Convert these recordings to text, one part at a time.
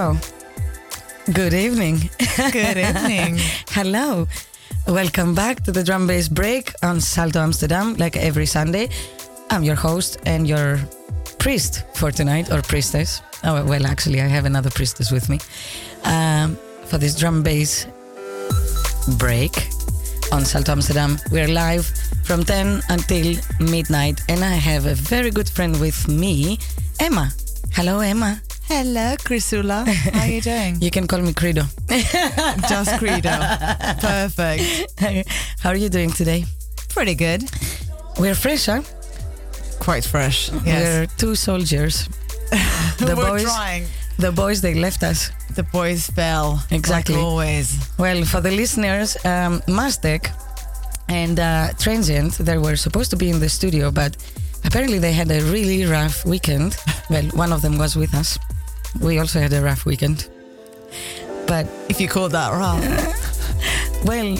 So, good evening. Good evening. Hello. Welcome back to the Drum Bass Break on Salto Amsterdam, like every Sunday. I'm your host and your priest for tonight, or priestess. Oh, well, actually, I have another priestess with me for this Drum Bass Break on Salto Amsterdam. We're live from 10 until midnight, and I have a very good friend with me, Emma. Hello, Emma. Hello, Crisula. How are you doing? You can call me Credo. Just Credo. Perfect. How are you doing today? Pretty good. We're fresh, huh? Quite fresh, yes. We're two soldiers. The boys, they left us. The boys fell. Exactly. Like always. Well, for the listeners, Mastek and Transient, they were supposed to be in the studio, but apparently they had a really rough weekend. Well, one of them was with us. We also had a rough weekend. But if you call that rough. Well,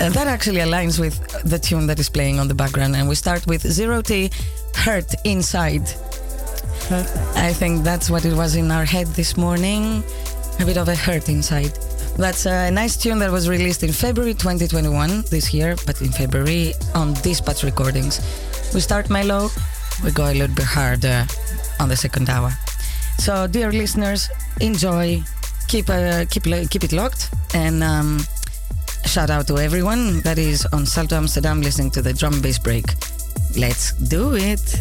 that actually aligns with the tune that is playing on the background. And we start with Zero T, Hurt Inside. I think that's what it was in our head this morning. A bit of a hurt inside. That's a nice tune that was released in February 2021 this year, but in February on Dispatch Recordings. We start mellow, we go a little bit harder on the second hour. So, dear listeners, enjoy, keep it locked, and shout out to everyone that is on Salto Amsterdam listening to the Drum Bass Break. Let's do it!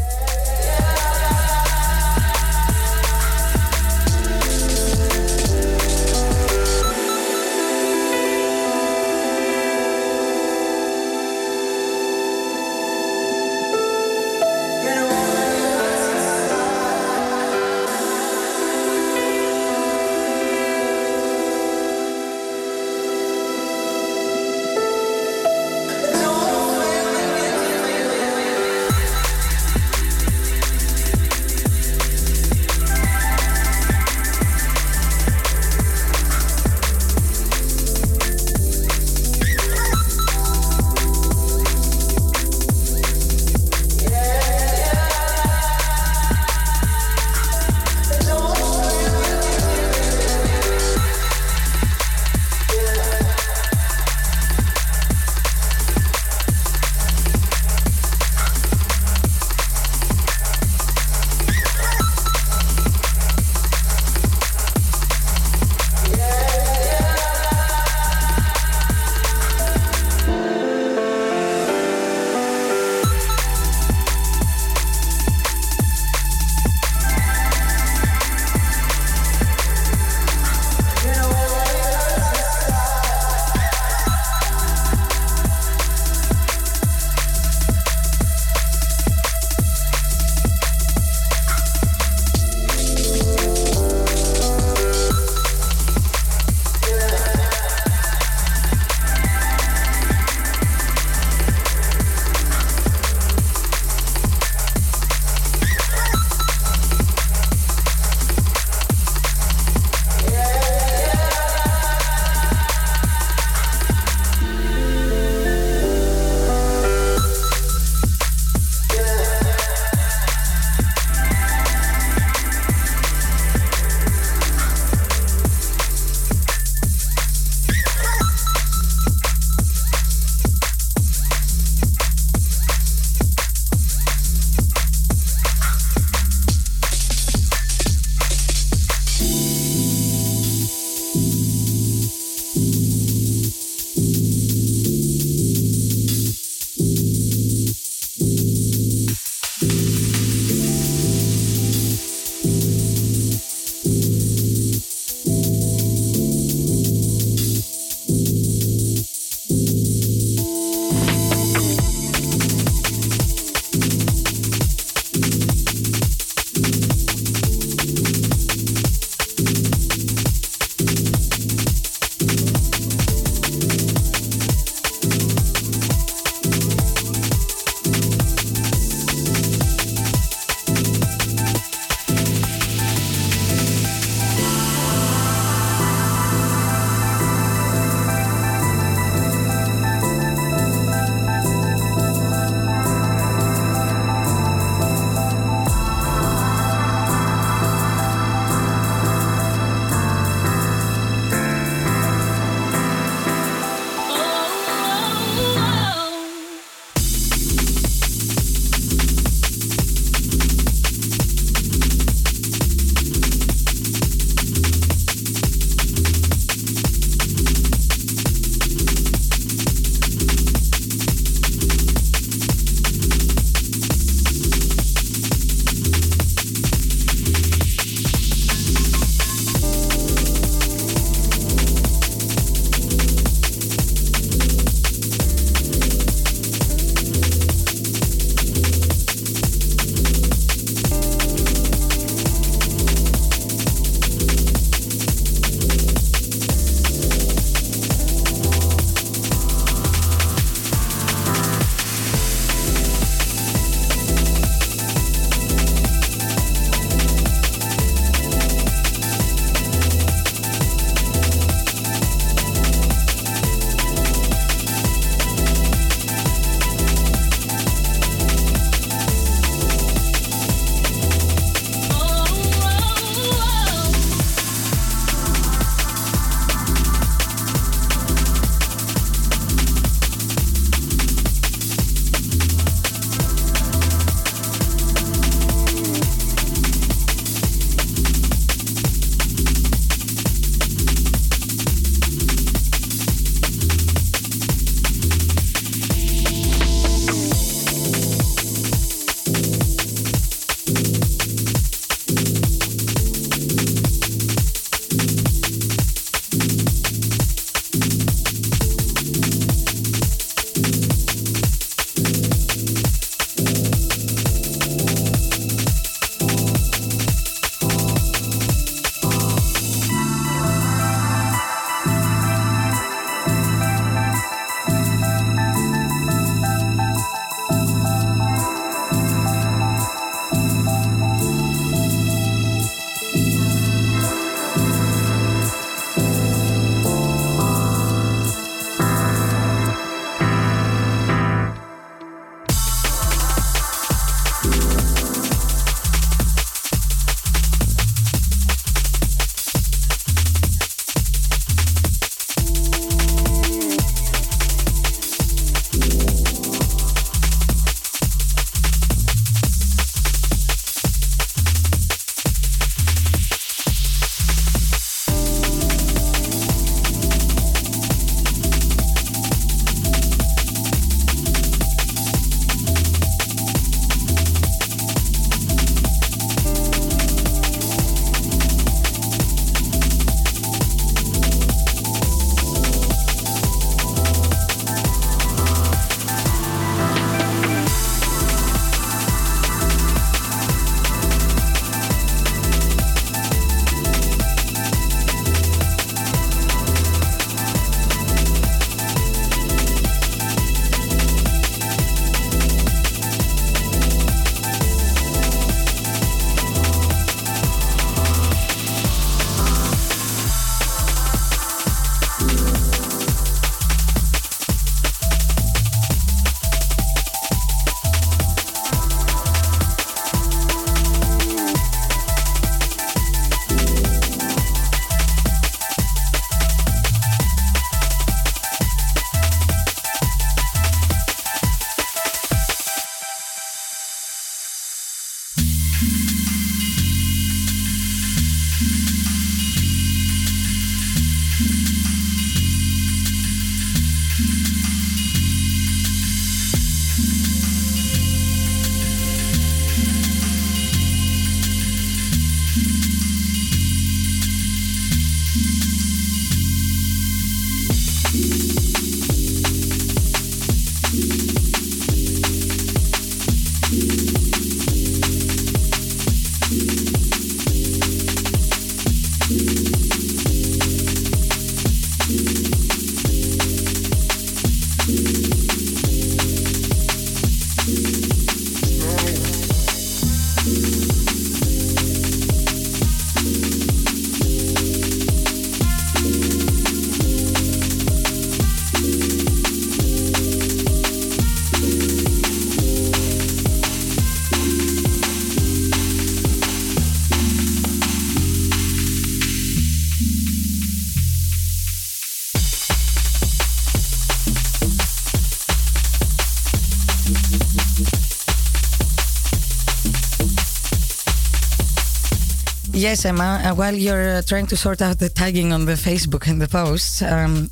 Yes, Emma. While you're trying to sort out the tagging on the Facebook and the posts, I'm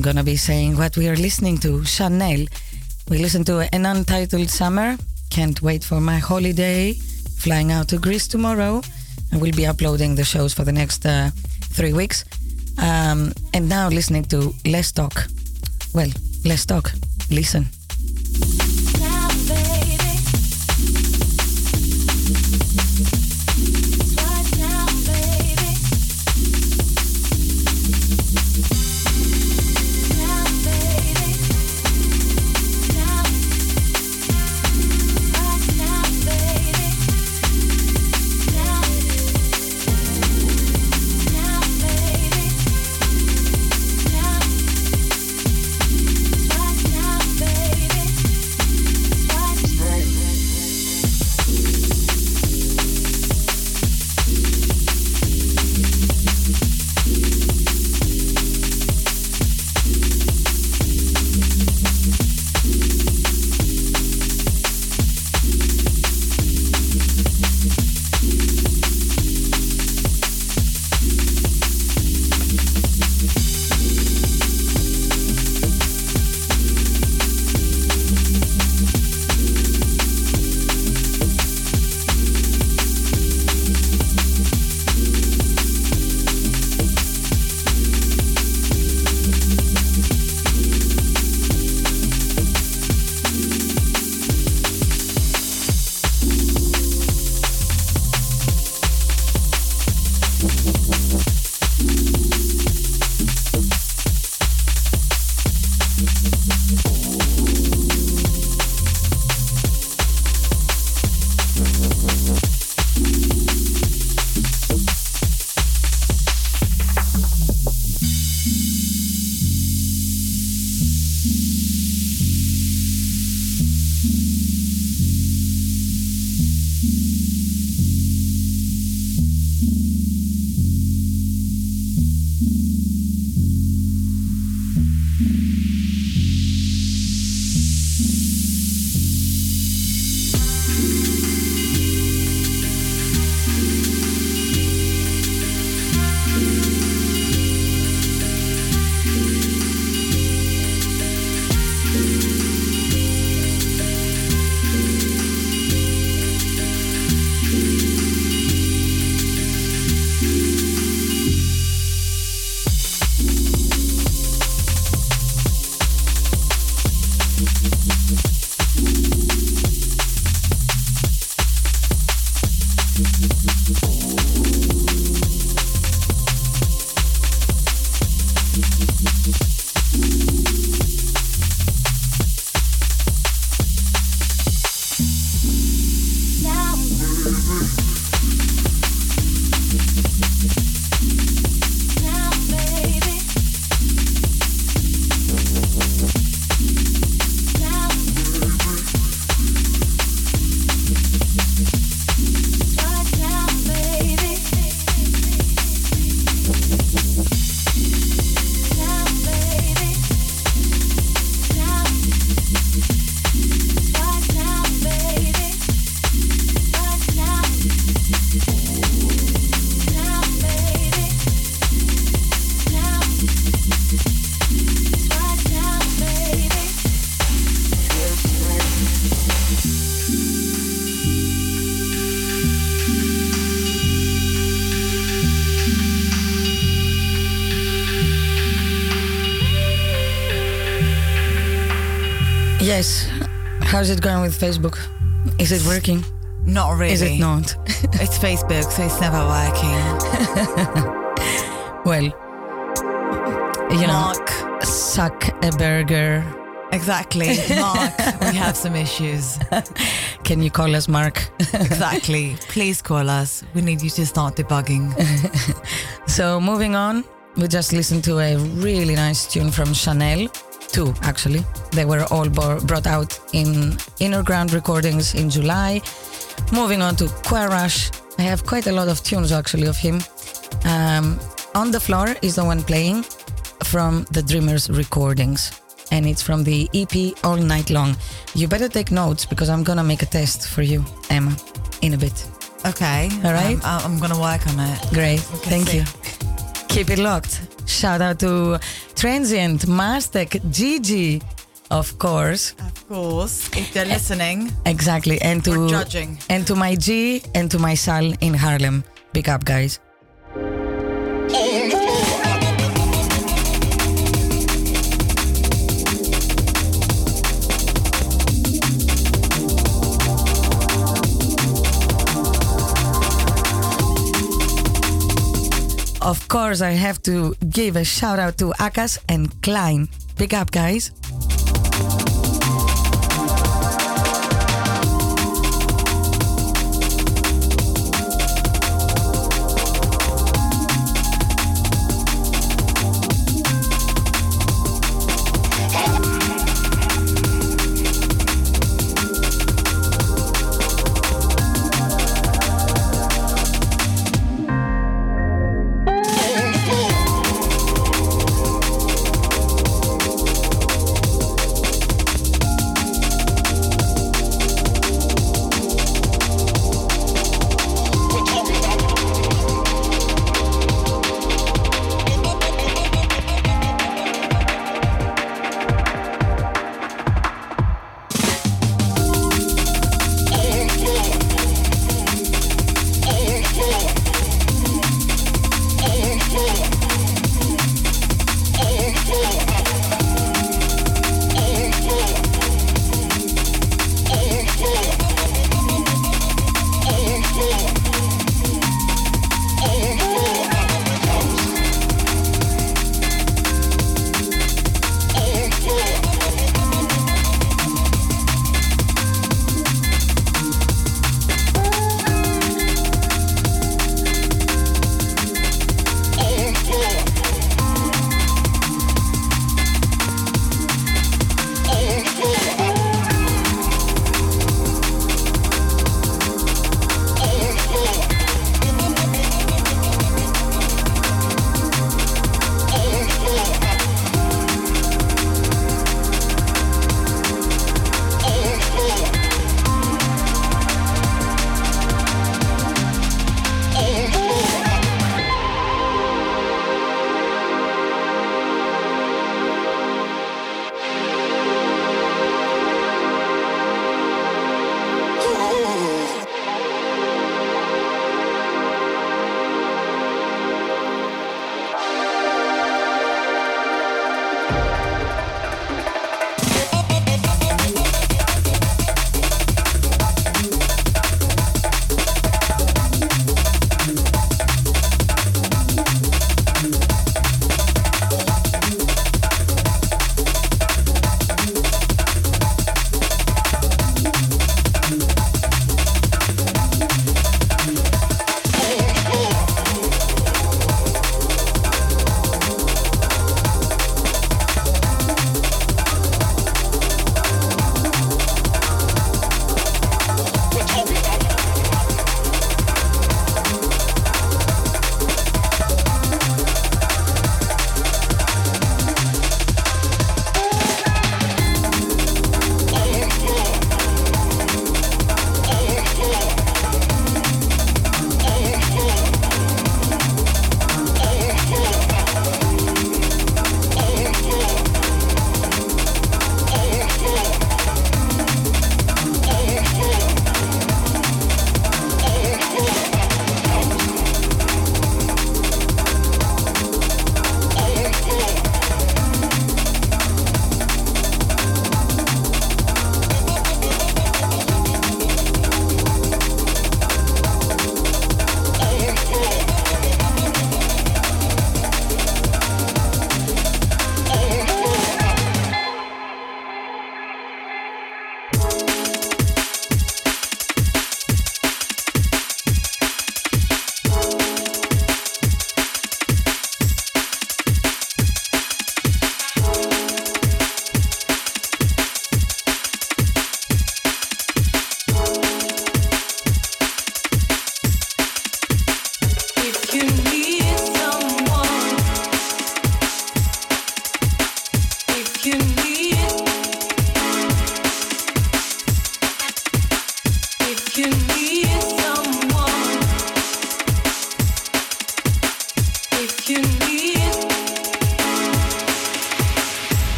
gonna be saying what we are listening to. Chanel. We listen to An Untitled Summer. Can't wait for my holiday. Flying out to Greece tomorrow. I will be uploading the shows for the next 3 weeks. And now listening to Less Talk. Well, less talk. Listen. Yes. How's it going with Facebook? Is it working? Not really. Is it not? It's Facebook, so it's never working. Well, you know, Zuckerberg. Exactly, Mark. We have some issues. Can you call us, Mark? Exactly. Please call us. We need you to start debugging. So moving on, we just listened to a really nice tune from Chanel. Two, actually. They were all brought out in Underground recordings in July. Moving on to Quarash. I have quite a lot of tunes, actually, of him. On the Floor is the one playing from the Dreamers recordings. And it's from the EP All Night Long. You better take notes because I'm gonna make a test for you, Emma, in a bit. Okay. All right? I'm gonna work on it. Great. Thank you. Keep it locked. Shout out to Transient, Mastek, Gigi, of course. Of course, if they're listening. Exactly. And to judging. And to my G and to my Sal in Harlem. Big up, guys. Of course, I have to give a shout out to Akas and Klein. Big up, guys.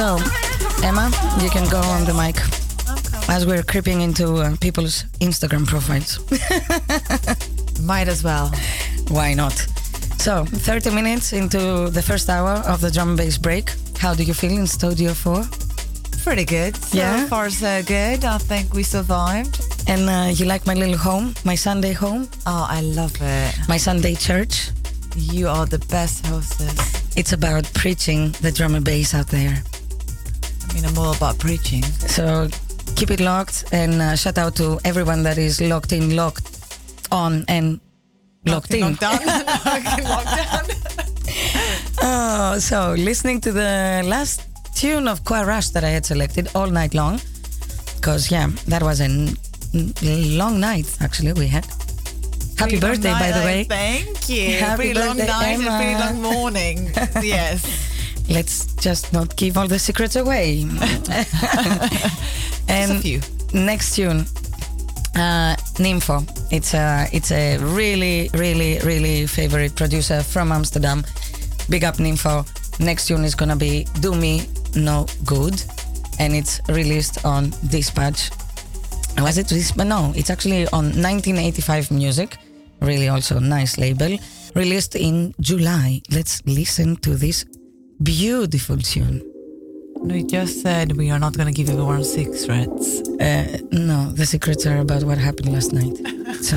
So, Emma, you can go on the mic as we're creeping into people's Instagram profiles. Might as well. Why not? So, 30 minutes into the first hour of the drum and bass break. How do you feel in Studio 4? Pretty good. So yeah. Far so good. I think we survived. And you like my little home, my Sunday home? Oh, I love it. My Sunday church. You are the best hostess. It's about preaching the drum and bass out there. I mean, I'm all about preaching. So keep it locked, and shout out to everyone that is locked in, locked on, and locked in. Locked down. Oh, so listening to the last tune of Choir Rush that I had selected all night long, because yeah, that was a long night actually we had. Happy birthday, night, by the way. Thank you. Happy long night and pretty long morning. Yes. Let's just not give all the secrets away. And a few. Next tune, Nympho. It's a really, really, really favorite producer from Amsterdam. Big up, Nympho. Next tune is gonna be Do Me No Good, and it's released on Dispatch. Was it Dispatch? No, it's actually on 1985 Music. Really also nice label. Released in July. Let's listen to this beautiful tune. We just said we are not going to give everyone secrets. No, the secrets are about what happened last night. So,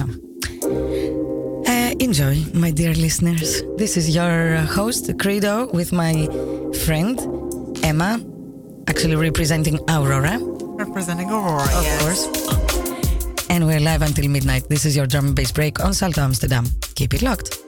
enjoy, my dear listeners. This is your host, Credo, with my friend, Emma, actually representing Aurora. Representing Aurora, Of course. And we're live until midnight. This is your drum and bass break on Salto Amsterdam. Keep it locked.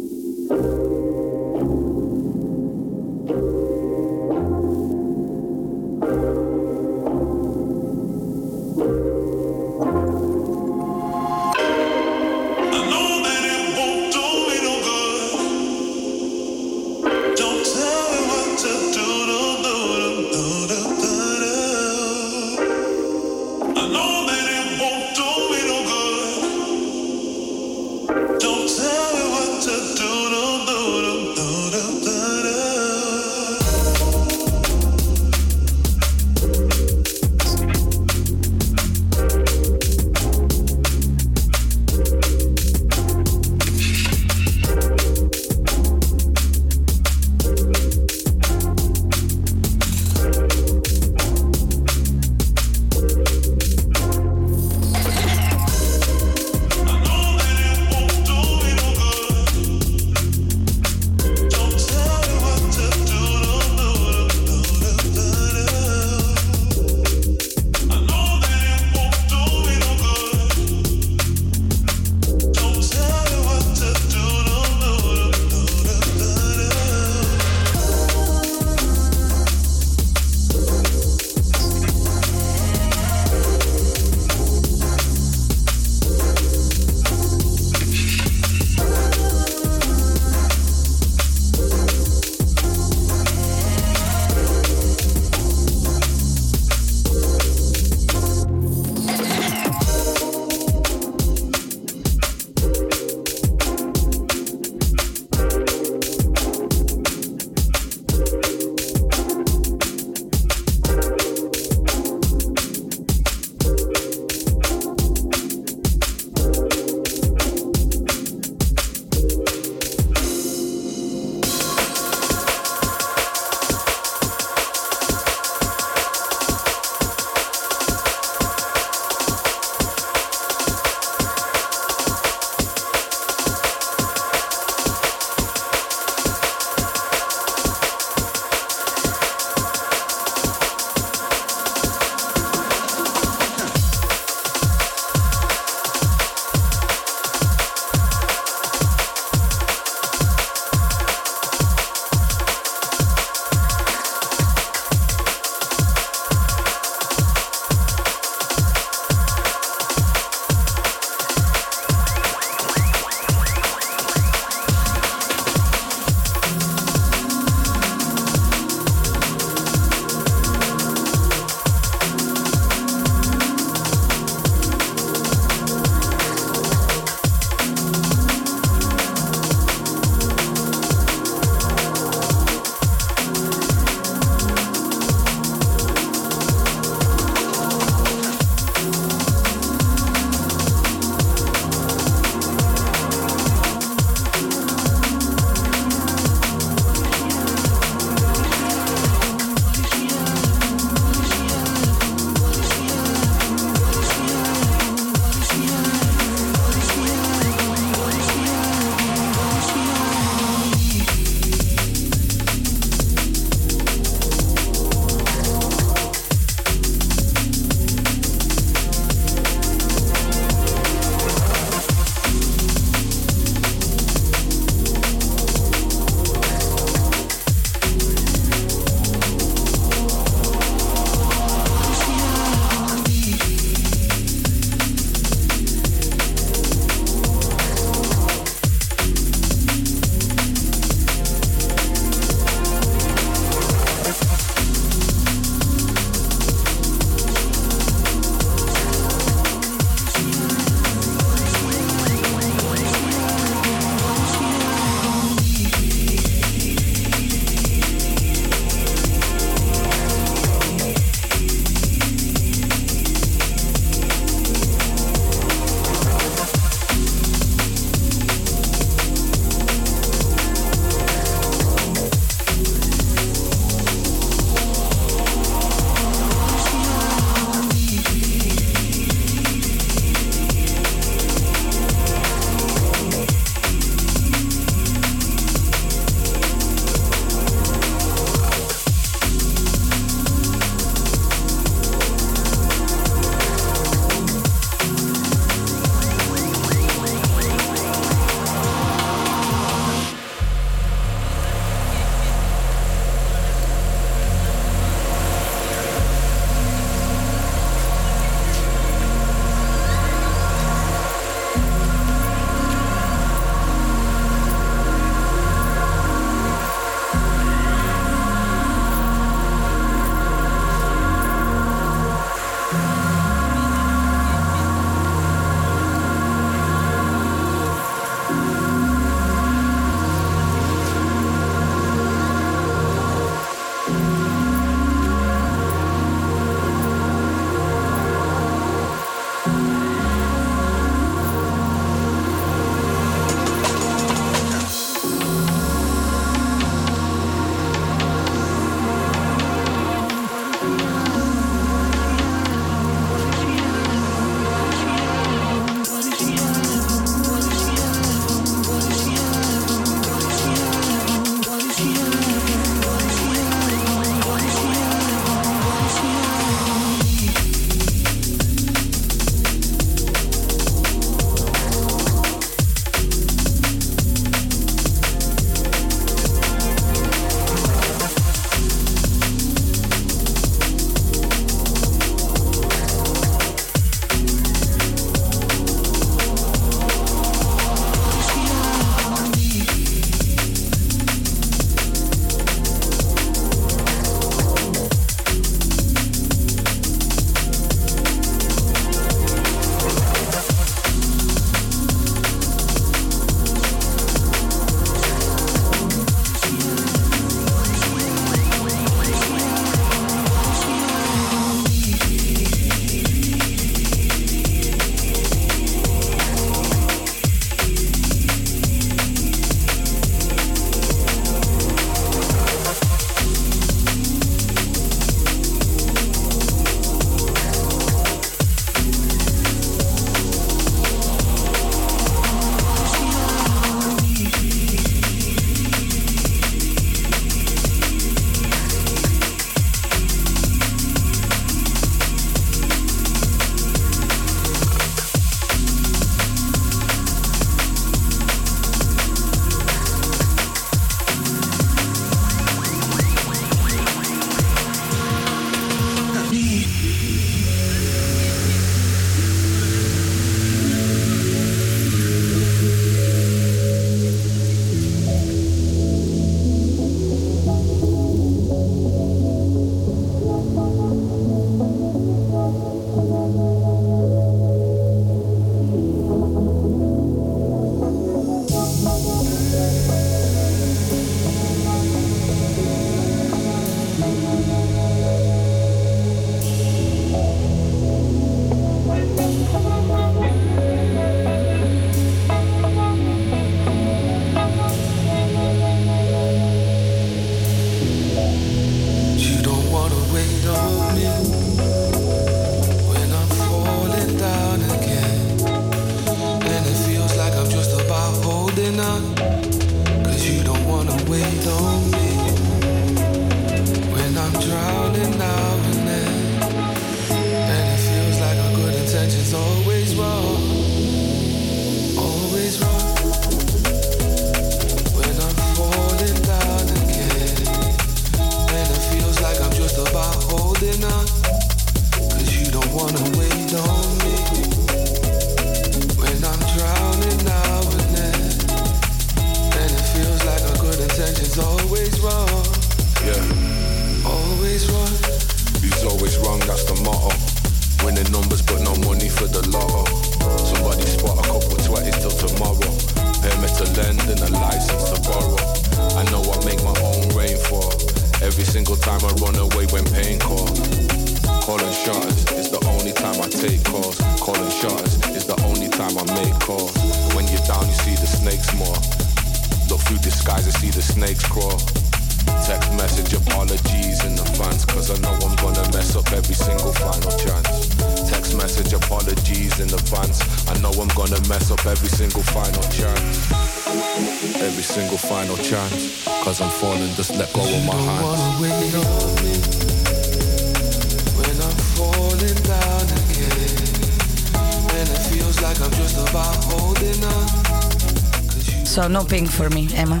So no pink for me, Emma.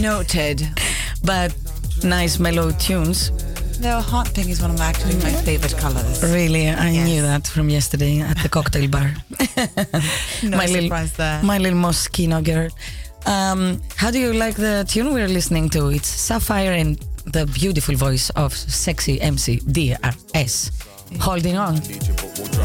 Noted. But nice mellow tunes. The hot pink is one of actually my favorite colors. Really? I knew that from yesterday at the cocktail bar. No surprise there. My little Moschino girl. How do you like the tune we're listening to? It's Sapphire and the beautiful voice of sexy MC DRS. Holding on.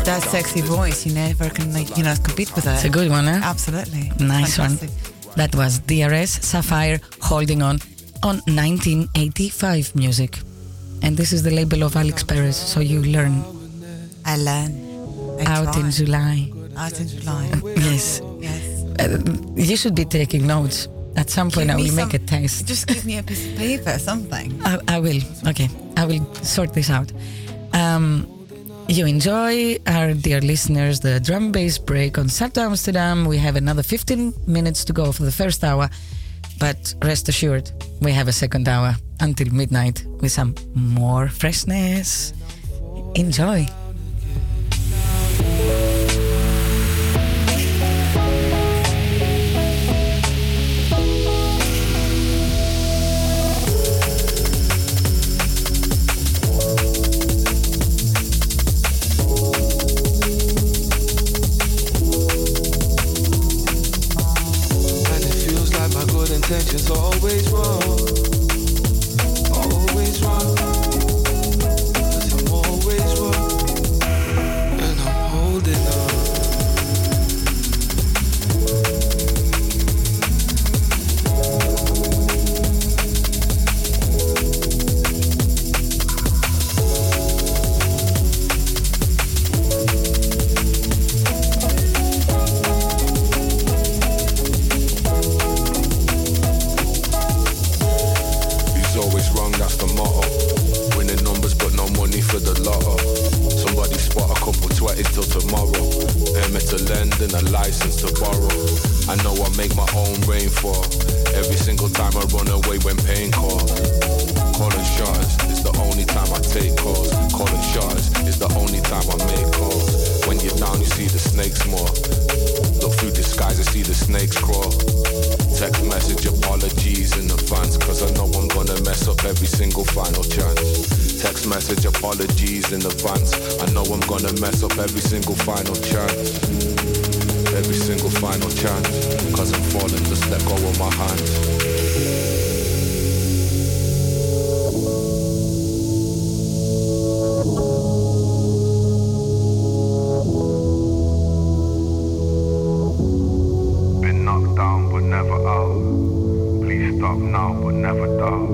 That sexy voice, you never can compete with it. It's a good one, eh? Absolutely. Nice. Fantastic. One. That was DRS, Sapphire, Holding on 1985 music. And this is the label of Alex Perez, so you learn. I learn. Out in July. Out in July. Yes. You should be taking notes. At some point, I will make a test. Just give me a piece of paper, something. I will. Okay. I will sort this out. You enjoy, our dear listeners, the drum bass break on Salto Amsterdam. We have another 15 minutes to go for the first hour, but rest assured, we have a second hour until midnight with some more freshness. Enjoy. Intentions always wrong, always wrong, 'cause I'm always wrong, and I'm holding on. Now but never down.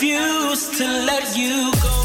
refuse to let you go.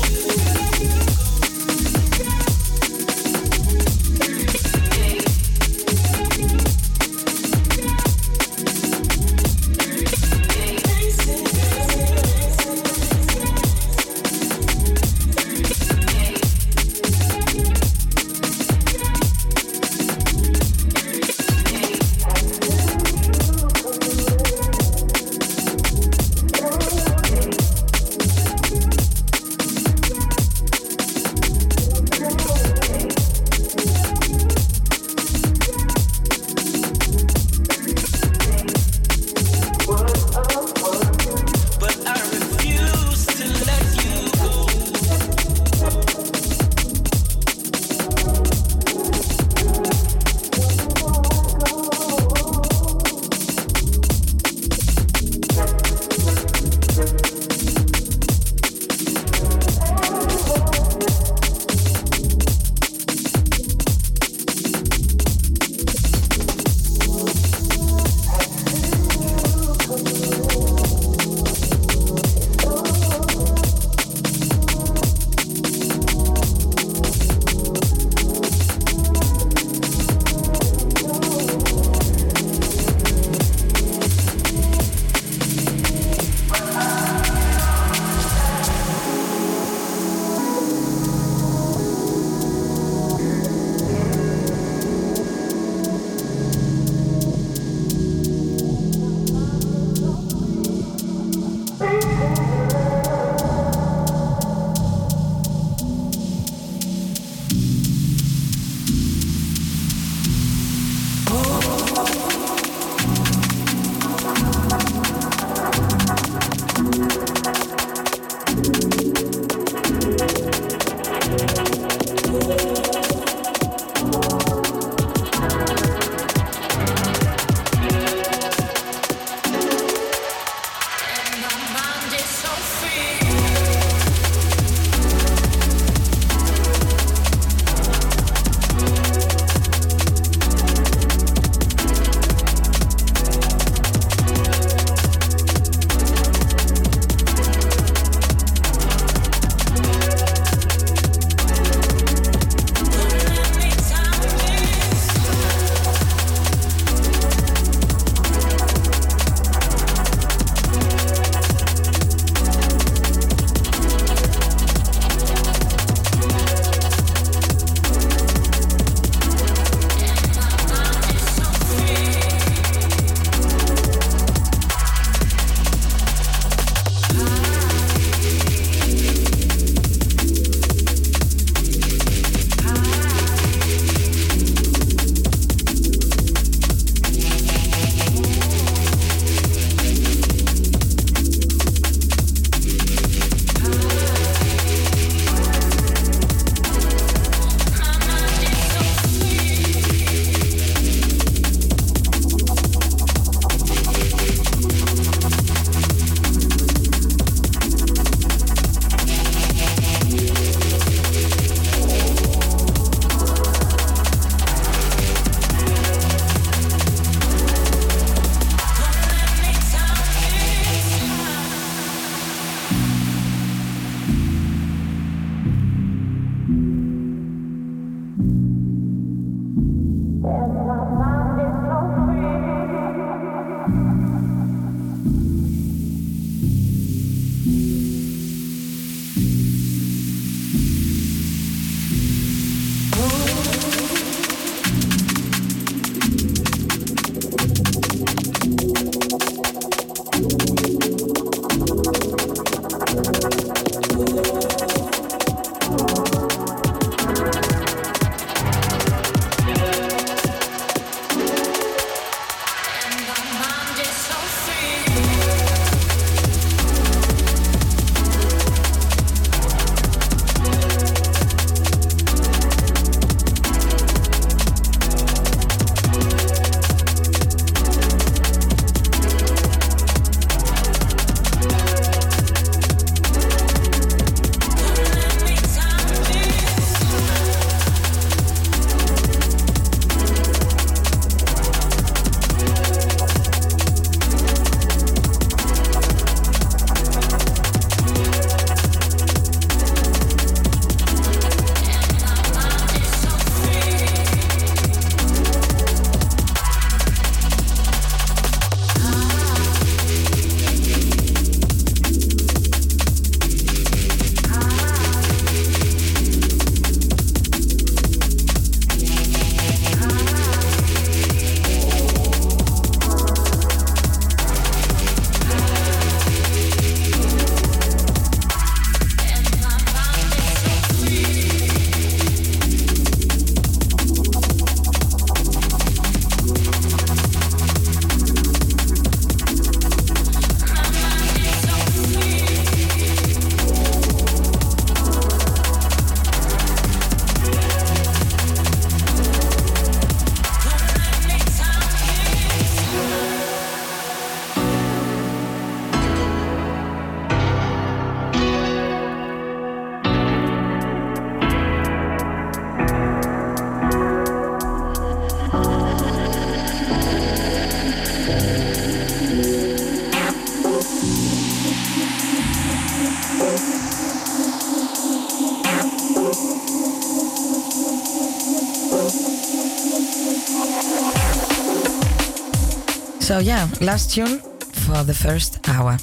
yeah, last tune for the first hour.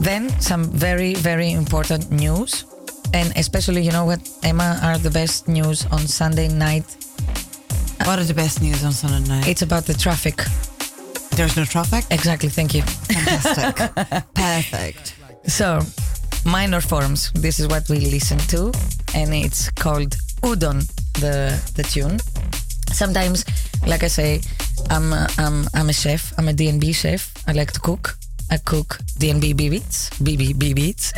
Then some very, very important news. And especially, you know what, Emma, are the best news on Sunday night. What are the best news on Sunday night? It's about the traffic. There's no traffic? Exactly, thank you. Fantastic. Perfect. So, minor forms. This is what we listen to. And it's called Udon, the tune. Sometimes, like I say, I'm a chef. I'm a D&B chef. I like to cook. I cook D&B beats. B beats.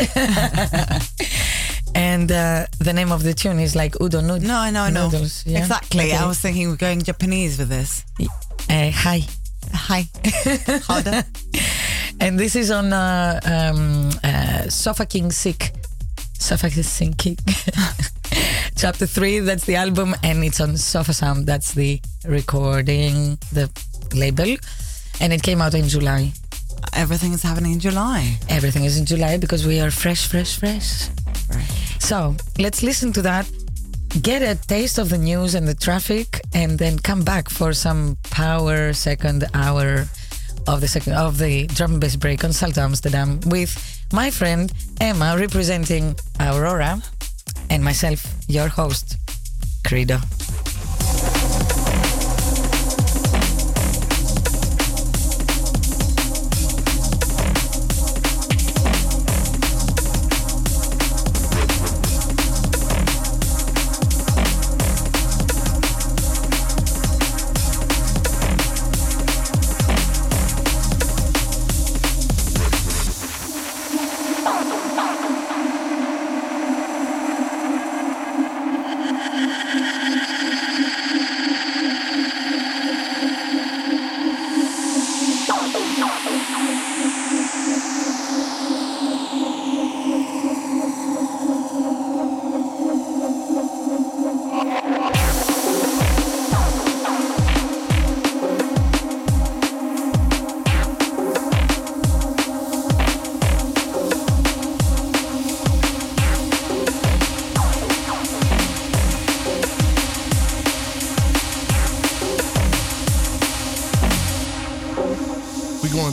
And the name of the tune is like Udon Noodles. No, I know, I know. Yeah? Exactly. Okay. I was thinking we're going Japanese with this. Hi. Hi. Howda. And this is on Sofa King Sick. Sofa King Sick. Chapter 3, that's the album, and it's on Sofa Sound. That's the recording, the label. And it came out in July. Everything is happening in July. Everything is in July because we are fresh. Right. So let's listen to that, get a taste of the news and the traffic, and then come back for some power second hour of the drum and bass break on Salto Amsterdam with my friend Emma representing Aurora and myself, your host, Credo.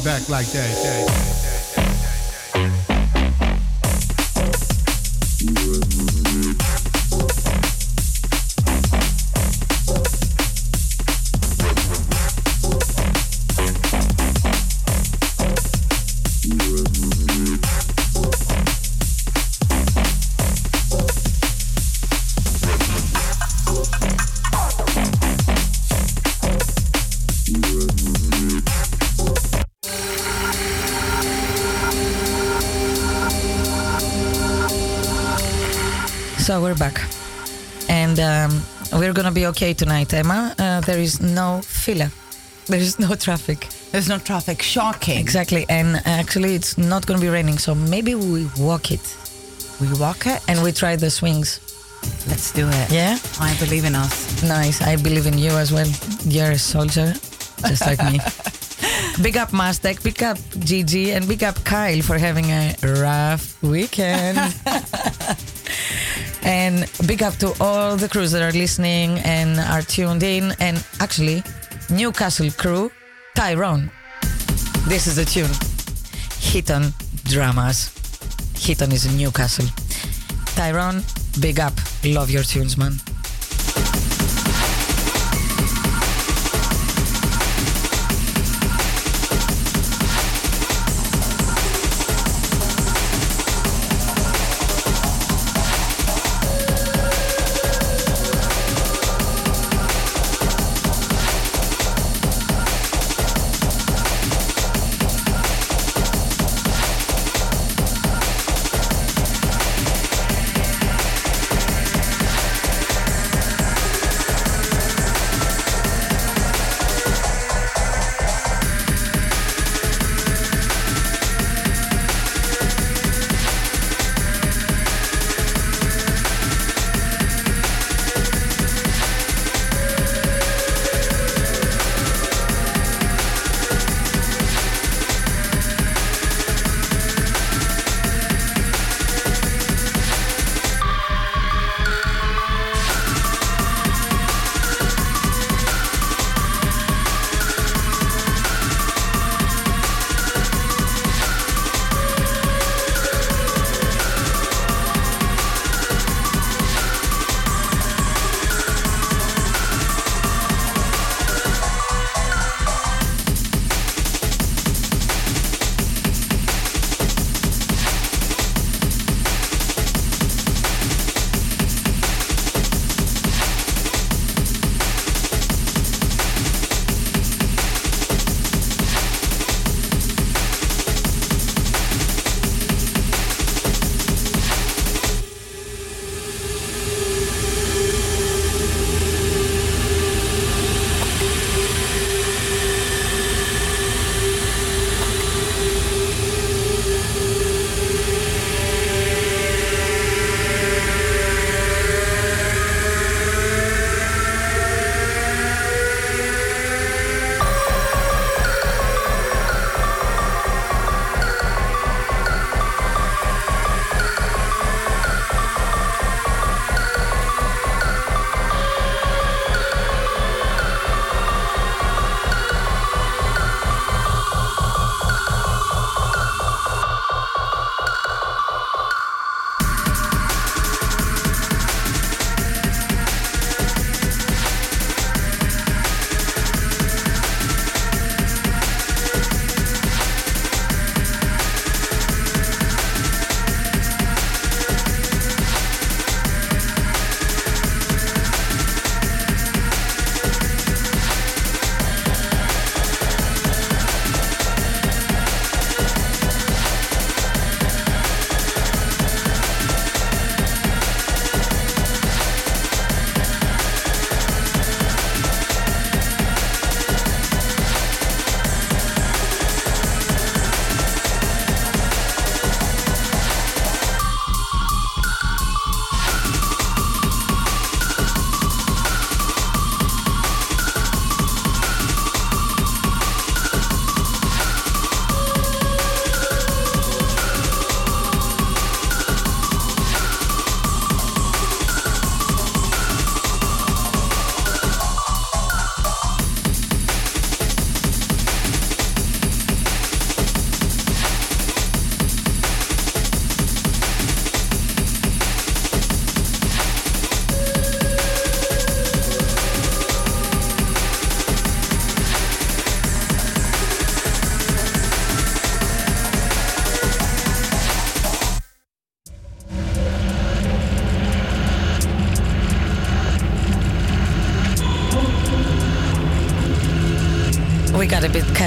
Back like that. So we're back, and we're gonna be okay tonight, Emma. There is no filler, there is no traffic. There's no traffic, shocking. Exactly, and actually it's not gonna be raining, so maybe we walk it. We walk it? And we try the swings. Let's do it. Yeah? I believe in us. Nice, I believe in you as well. You're a soldier, just like me. Big up Mastek, big up Gigi, and big up Kyle for having a rough weekend. And big up to all the crews that are listening and are tuned in. And actually, Newcastle crew, Tyrone. This is the tune. Hitton Dramas. Hitton is in Newcastle. Tyrone, big up. Love your tunes, man.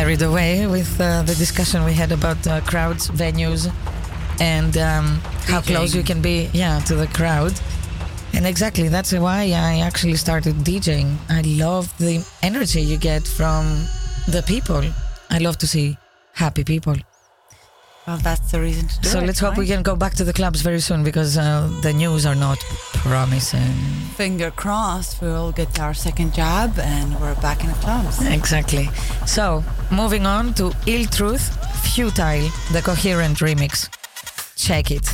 carried away with the discussion we had about crowds, venues, and how close you can be, to the crowd. And exactly, that's why I actually started DJing. I love the energy you get from the people. I love to see happy people. Well, that's the reason to do it. So let's hope we can go back to the clubs very soon, because the news are not promising. Finger crossed, we will get our second job and we're back in the clubs. Exactly. So, moving on to Ill Truth, Futile, the Coherent remix. Check it.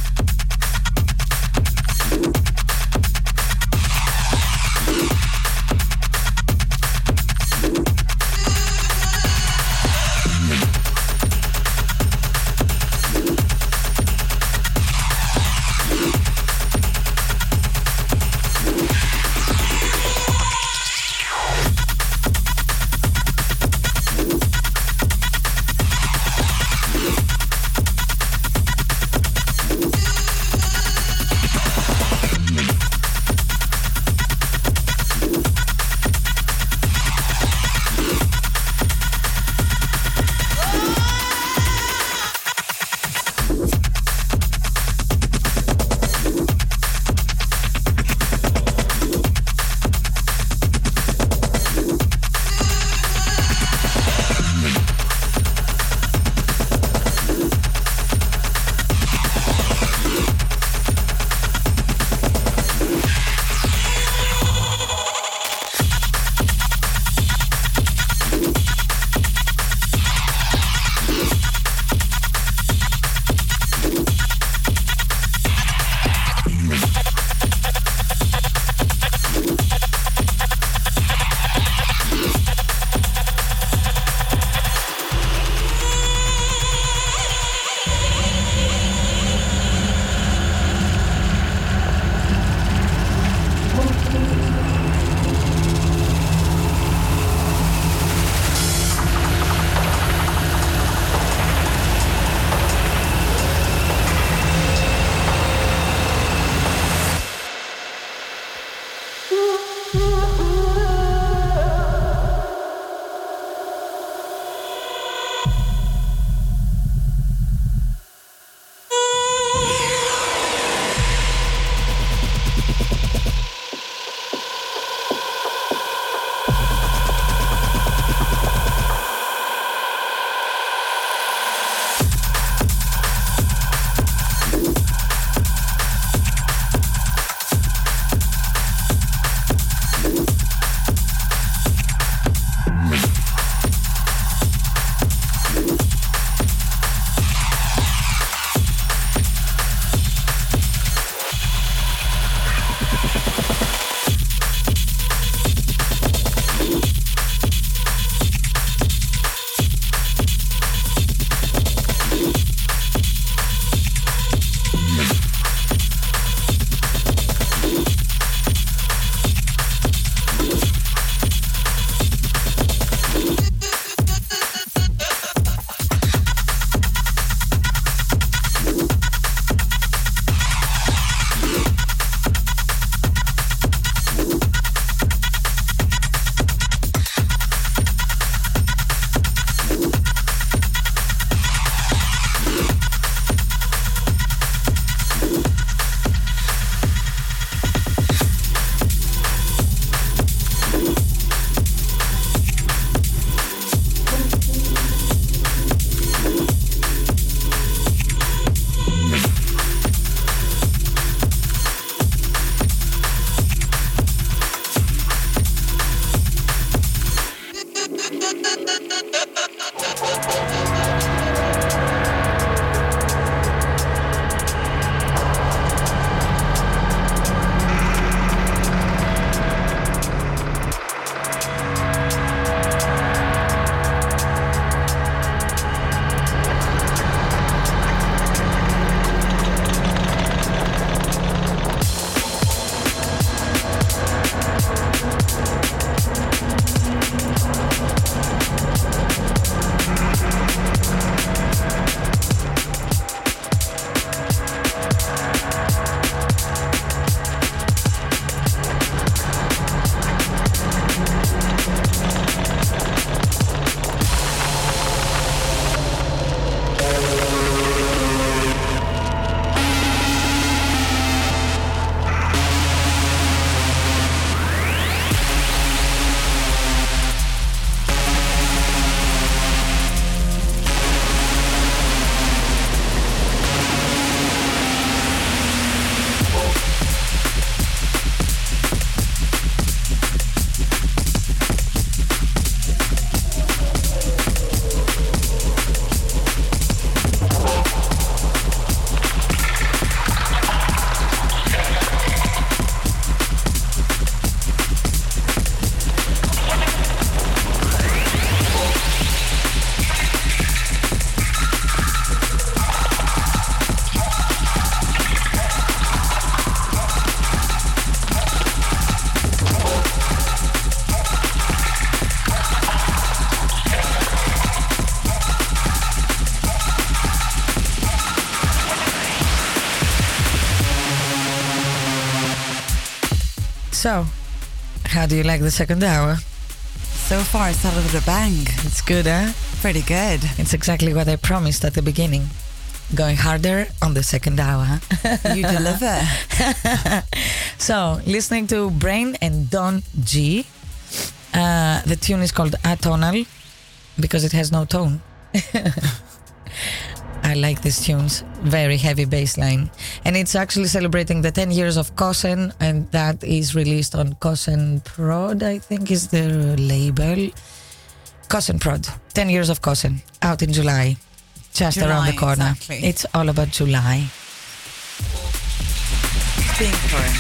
So, how do you like the second hour? So far, it's out of the bank. It's good, huh? Pretty good. It's exactly what I promised at the beginning. Going harder on the second hour. You deliver. So, listening to Brain and Don G. The tune is called Atonal because it has no tone. I like these tunes. Very heavy bass line. And it's actually celebrating the 10 years of Kosen, and that is released on Kosen Prod, I think is the label. Kosen Prod. 10 years of Kosen. Out in July. Just July, around the corner. Exactly. It's all about July. Think for it.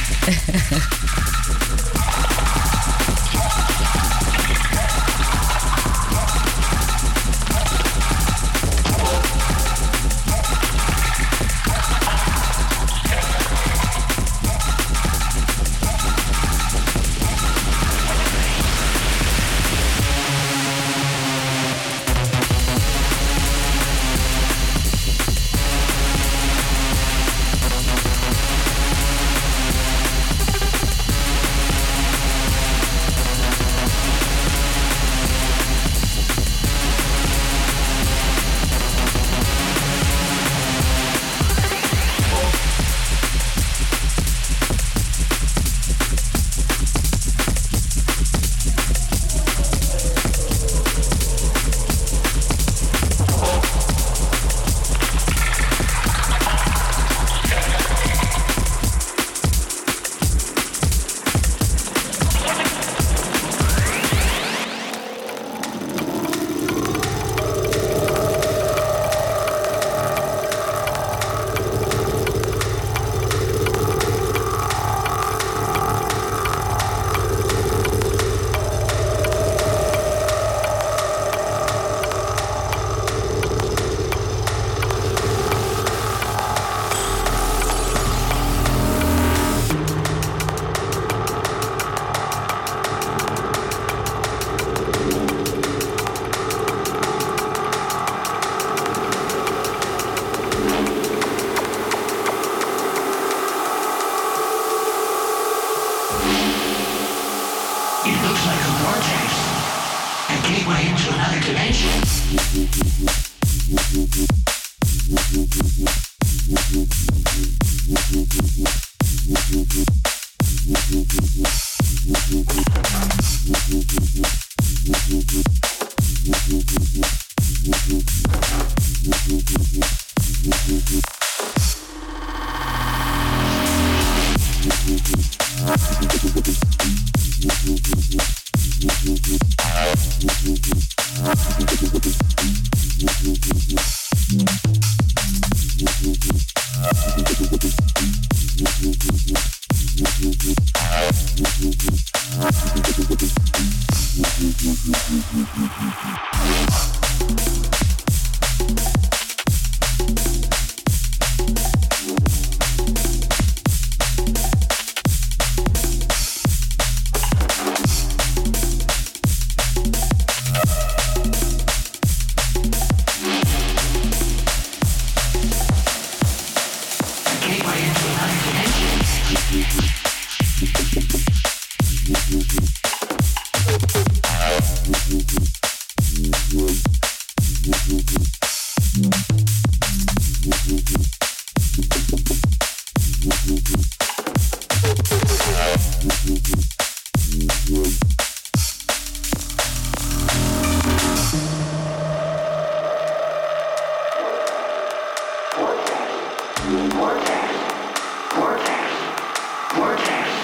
Vortex.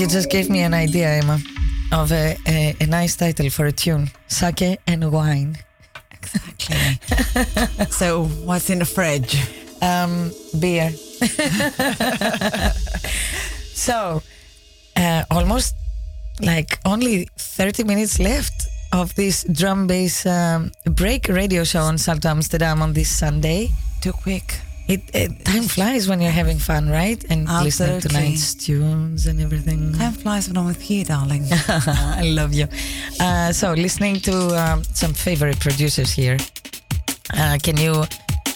You just gave me an idea, Emma, of a nice title for a tune. Sake and wine. Exactly. So, what's in the fridge? Beer. So, almost like only 30 minutes left of this drum bass break radio show on Salto Amsterdam on this Sunday. Too quick. Time flies when you're having fun, right? And absolutely. Listening to nice tunes and everything. Time flies when I'm with you, darling. I love you. So, listening to some favorite producers here. Can you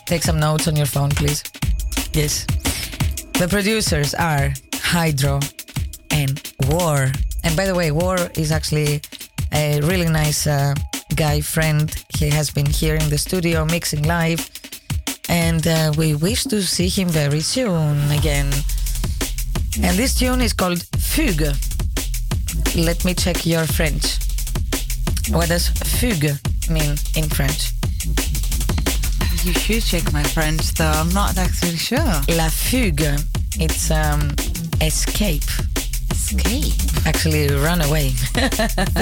take some notes on your phone, please? Yes. The producers are Hydro and War. And by the way, War is actually a really nice guy friend. He has been here in the studio mixing live. And we wish to see him very soon again. And this tune is called Fugue. Let me check your French. What does fugue mean in French? You should check my French, though. I'm not actually sure. La fugue. It's escape. Escape? Actually, run away.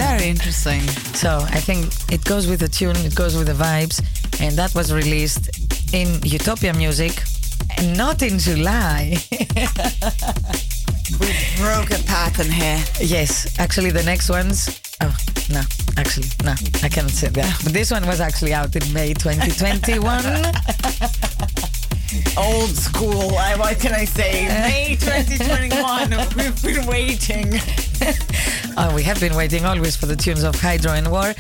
Very interesting. So I think it goes with the tune, it goes with the vibes. And that was released in Utopia Music, and not in July. We broke a pattern here. Yes, actually the next ones... Oh, no, actually, no, I cannot say that. But this one was actually out in May 2021. Old school, what can I say? May 2021, we've been waiting. Oh, we have been waiting always for the tunes of Hydro and War.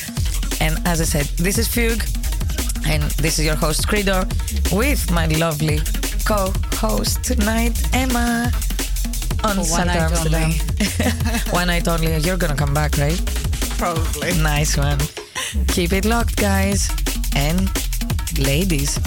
And as I said, this is Fugue. And this is your host, Credo, with my lovely co-host tonight, Emma, on Salto Amsterdam. One night only. You're going to come back, right? Probably. Nice one. Keep it locked, guys. And ladies.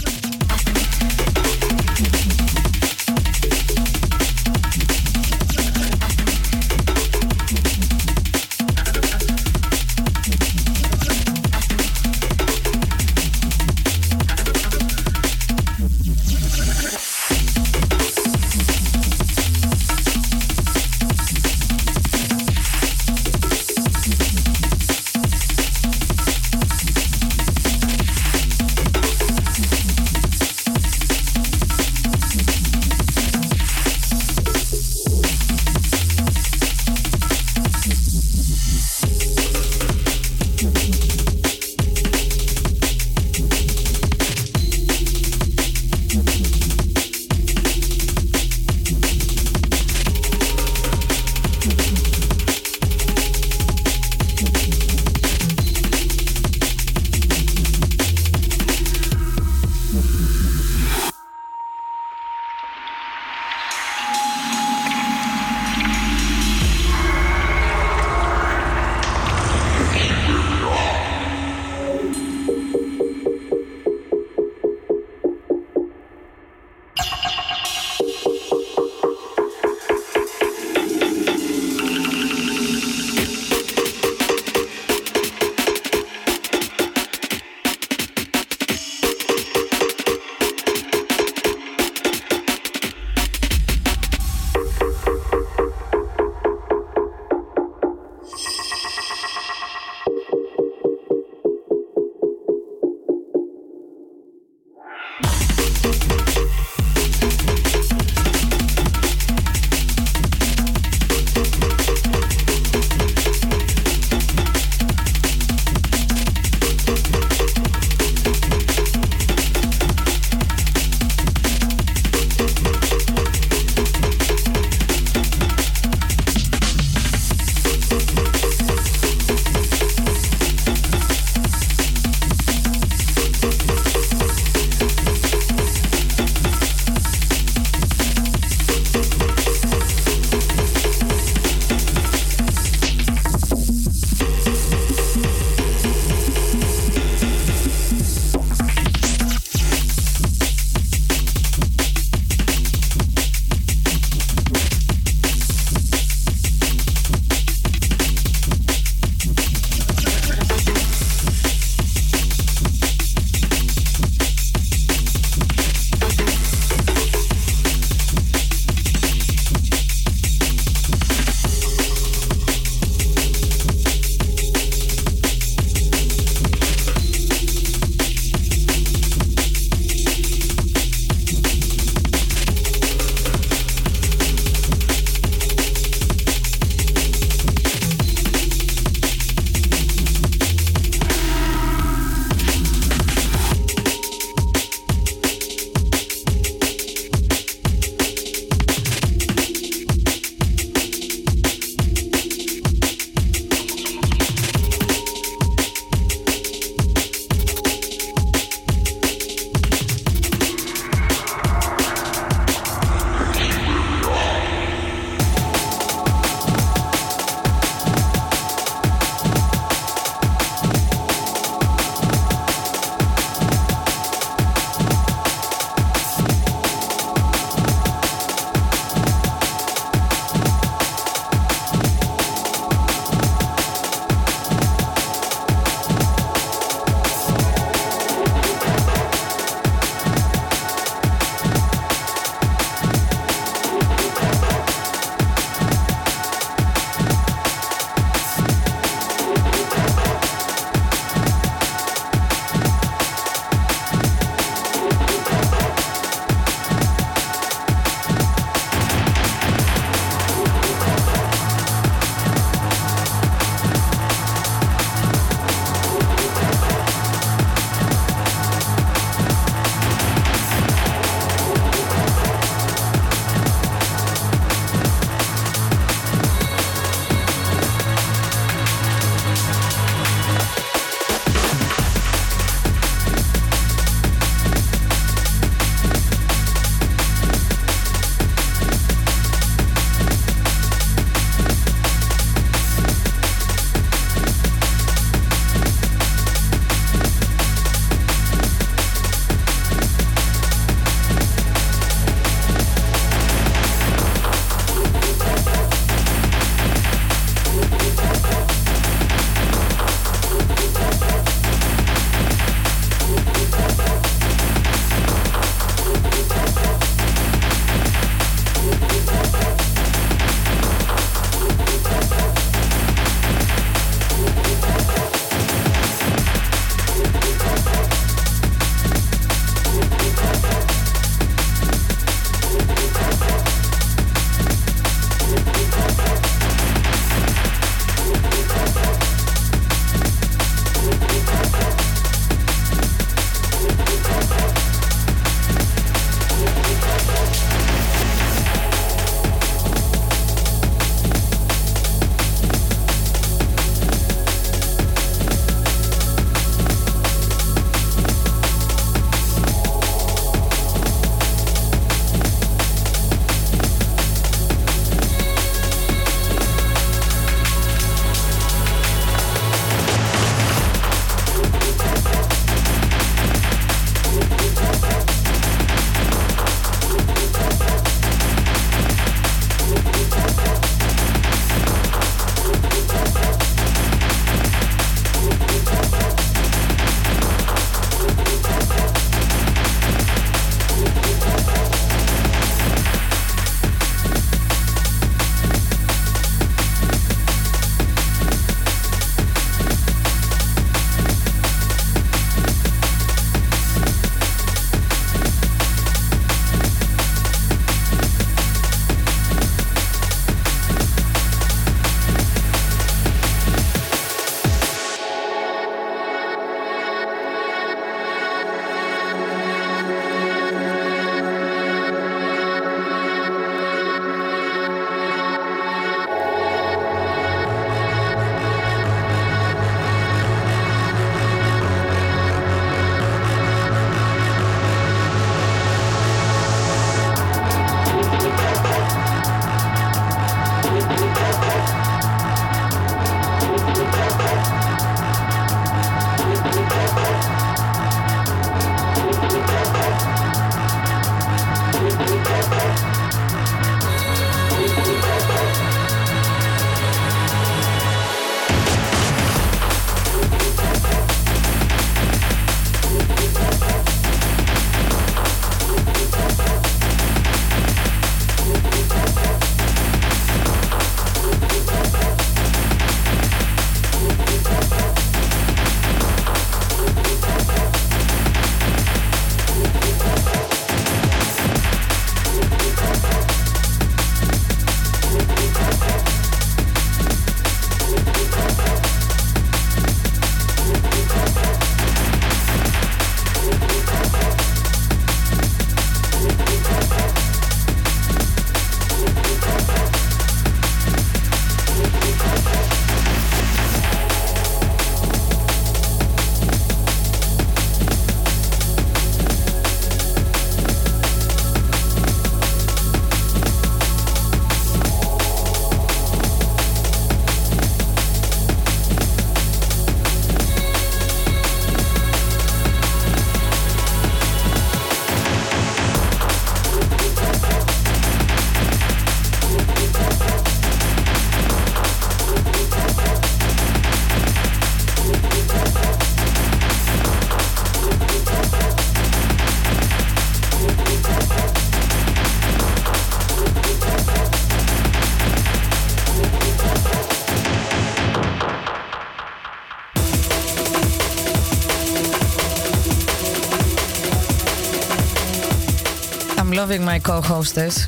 loving my co-hostess.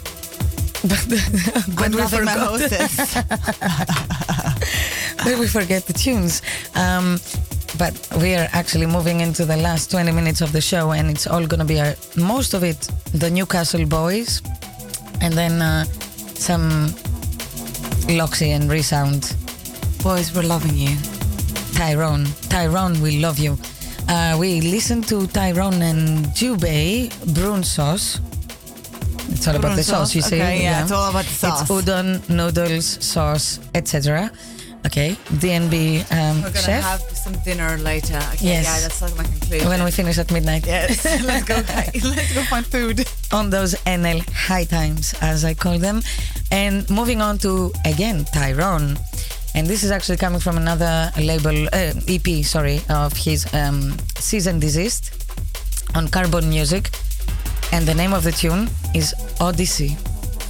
But we forgot. But we forget the tunes. But we are actually moving into the last 20 minutes of the show, and it's all gonna be most of it the Newcastle Boys, and then some Loxy and Resound. Boys, we're loving you. Tyrone, we love you. We listened to Tyrone and Jubei, Brun Sauce. It's all about the sauce, you see? Okay, yeah, it's all about the sauce. It's udon, noodles, sauce, etc. Okay, DNB We're gonna chef. Have some dinner later. Okay, yes. Yeah, that's like my conclusion. When we finish at midnight. Yes, let's go find food. On those NL high times, as I call them. And moving on to, again, Tyrone. And this is actually coming from another label, EP, sorry, of his Cease and Desist on Carbon Music. And the name of the tune is Odyssey.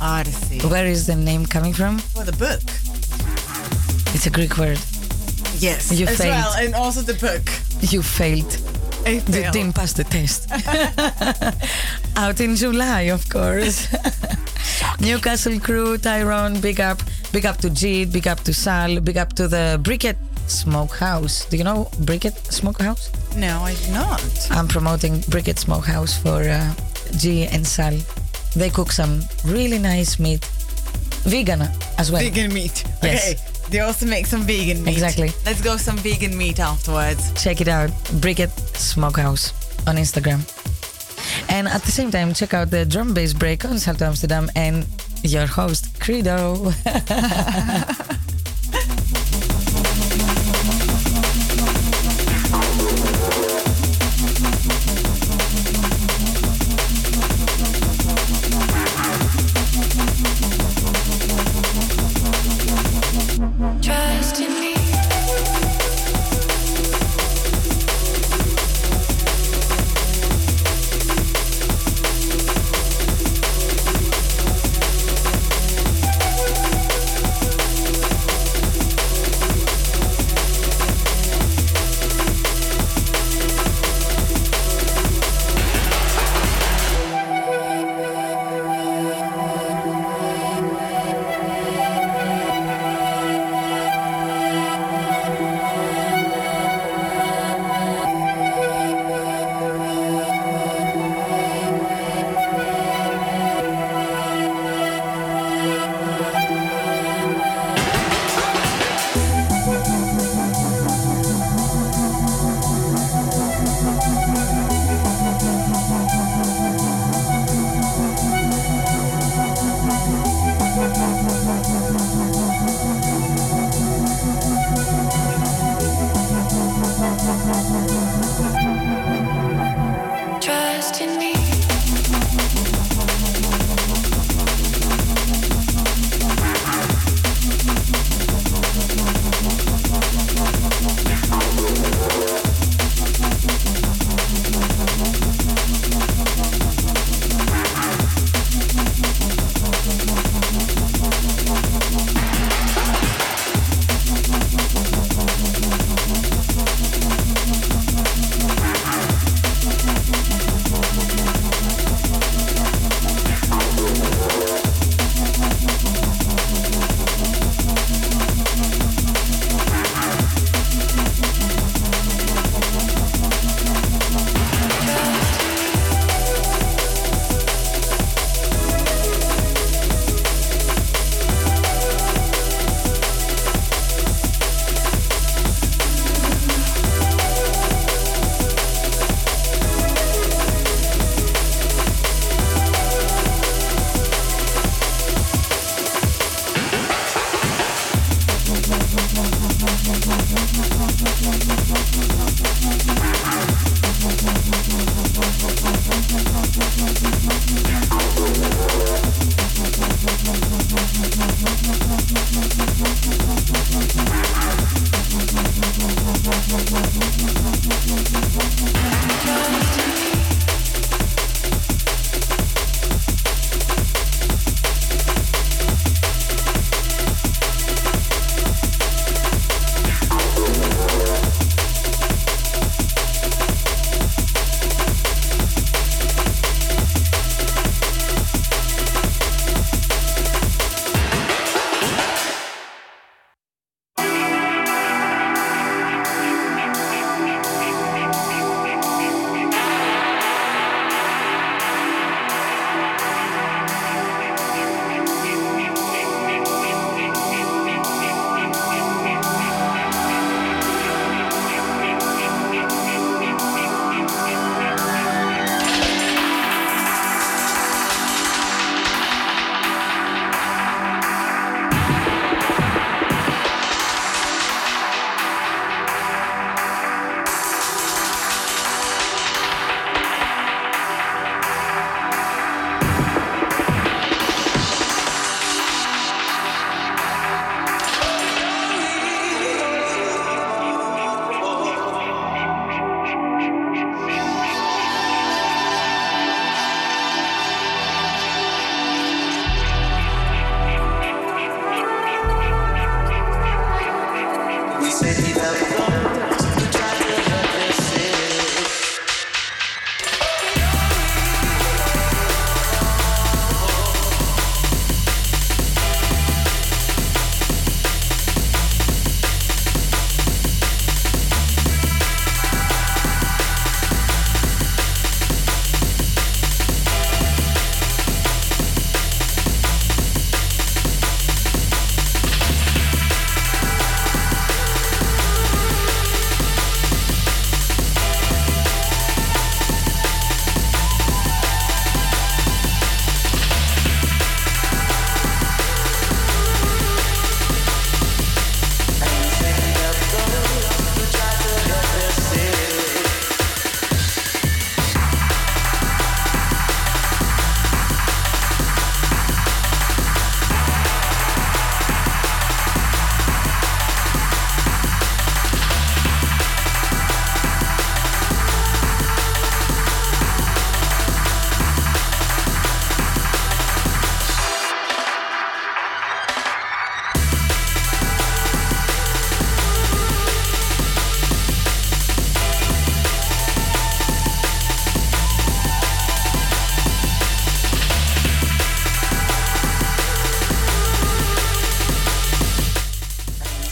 Odyssey. Where is the name coming from? Well, the book. It's a Greek word. Yes, you as failed. Well, and also the book. You failed. I failed. You didn't pass the test. Out in July, of course. Newcastle crew, Tyrone, big up. Big up to Jeet, big up to Sal, big up to the Briquet Smokehouse. Do you know Briquet Smokehouse? No, I do not. I'm promoting Briquet Smokehouse for G and Sal. They cook some really nice meat. Vegan as well. Vegan meat. Yes. Okay. They also make some vegan meat. Exactly. Let's go some vegan meat afterwards. Check it out. Briquet Smokehouse on Instagram. And at the same time, check out the Drum Bass Break on Salto Amsterdam and your host, Credo.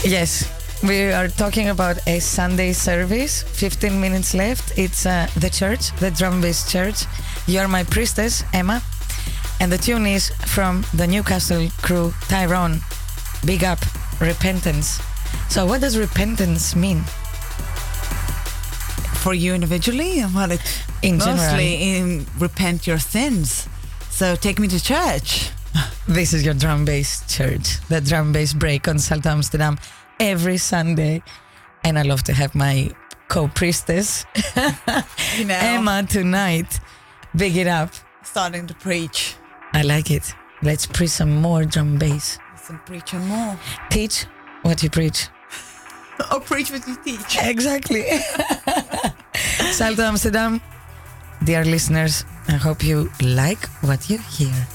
Yes, we are talking about a Sunday service. 15 minutes left. It's the church, the Drum Bass Church. You're my priestess, Emma. And the tune is from the Newcastle crew, Tyrone. Big up, Repentance. So what does repentance mean? For you individually? Well, mostly repent your sins. So take me to church. This is your Drum Bass Church, the Drum Bass Break on Salto Amsterdam every Sunday. And I love to have my co-priestess, Emma, tonight. Big it up. Starting to preach. I like it. Let's preach some more drum bass. Some preaching more. Teach what you preach. Or preach what you teach. Exactly. Salto Amsterdam. Dear listeners, I hope you like what you hear.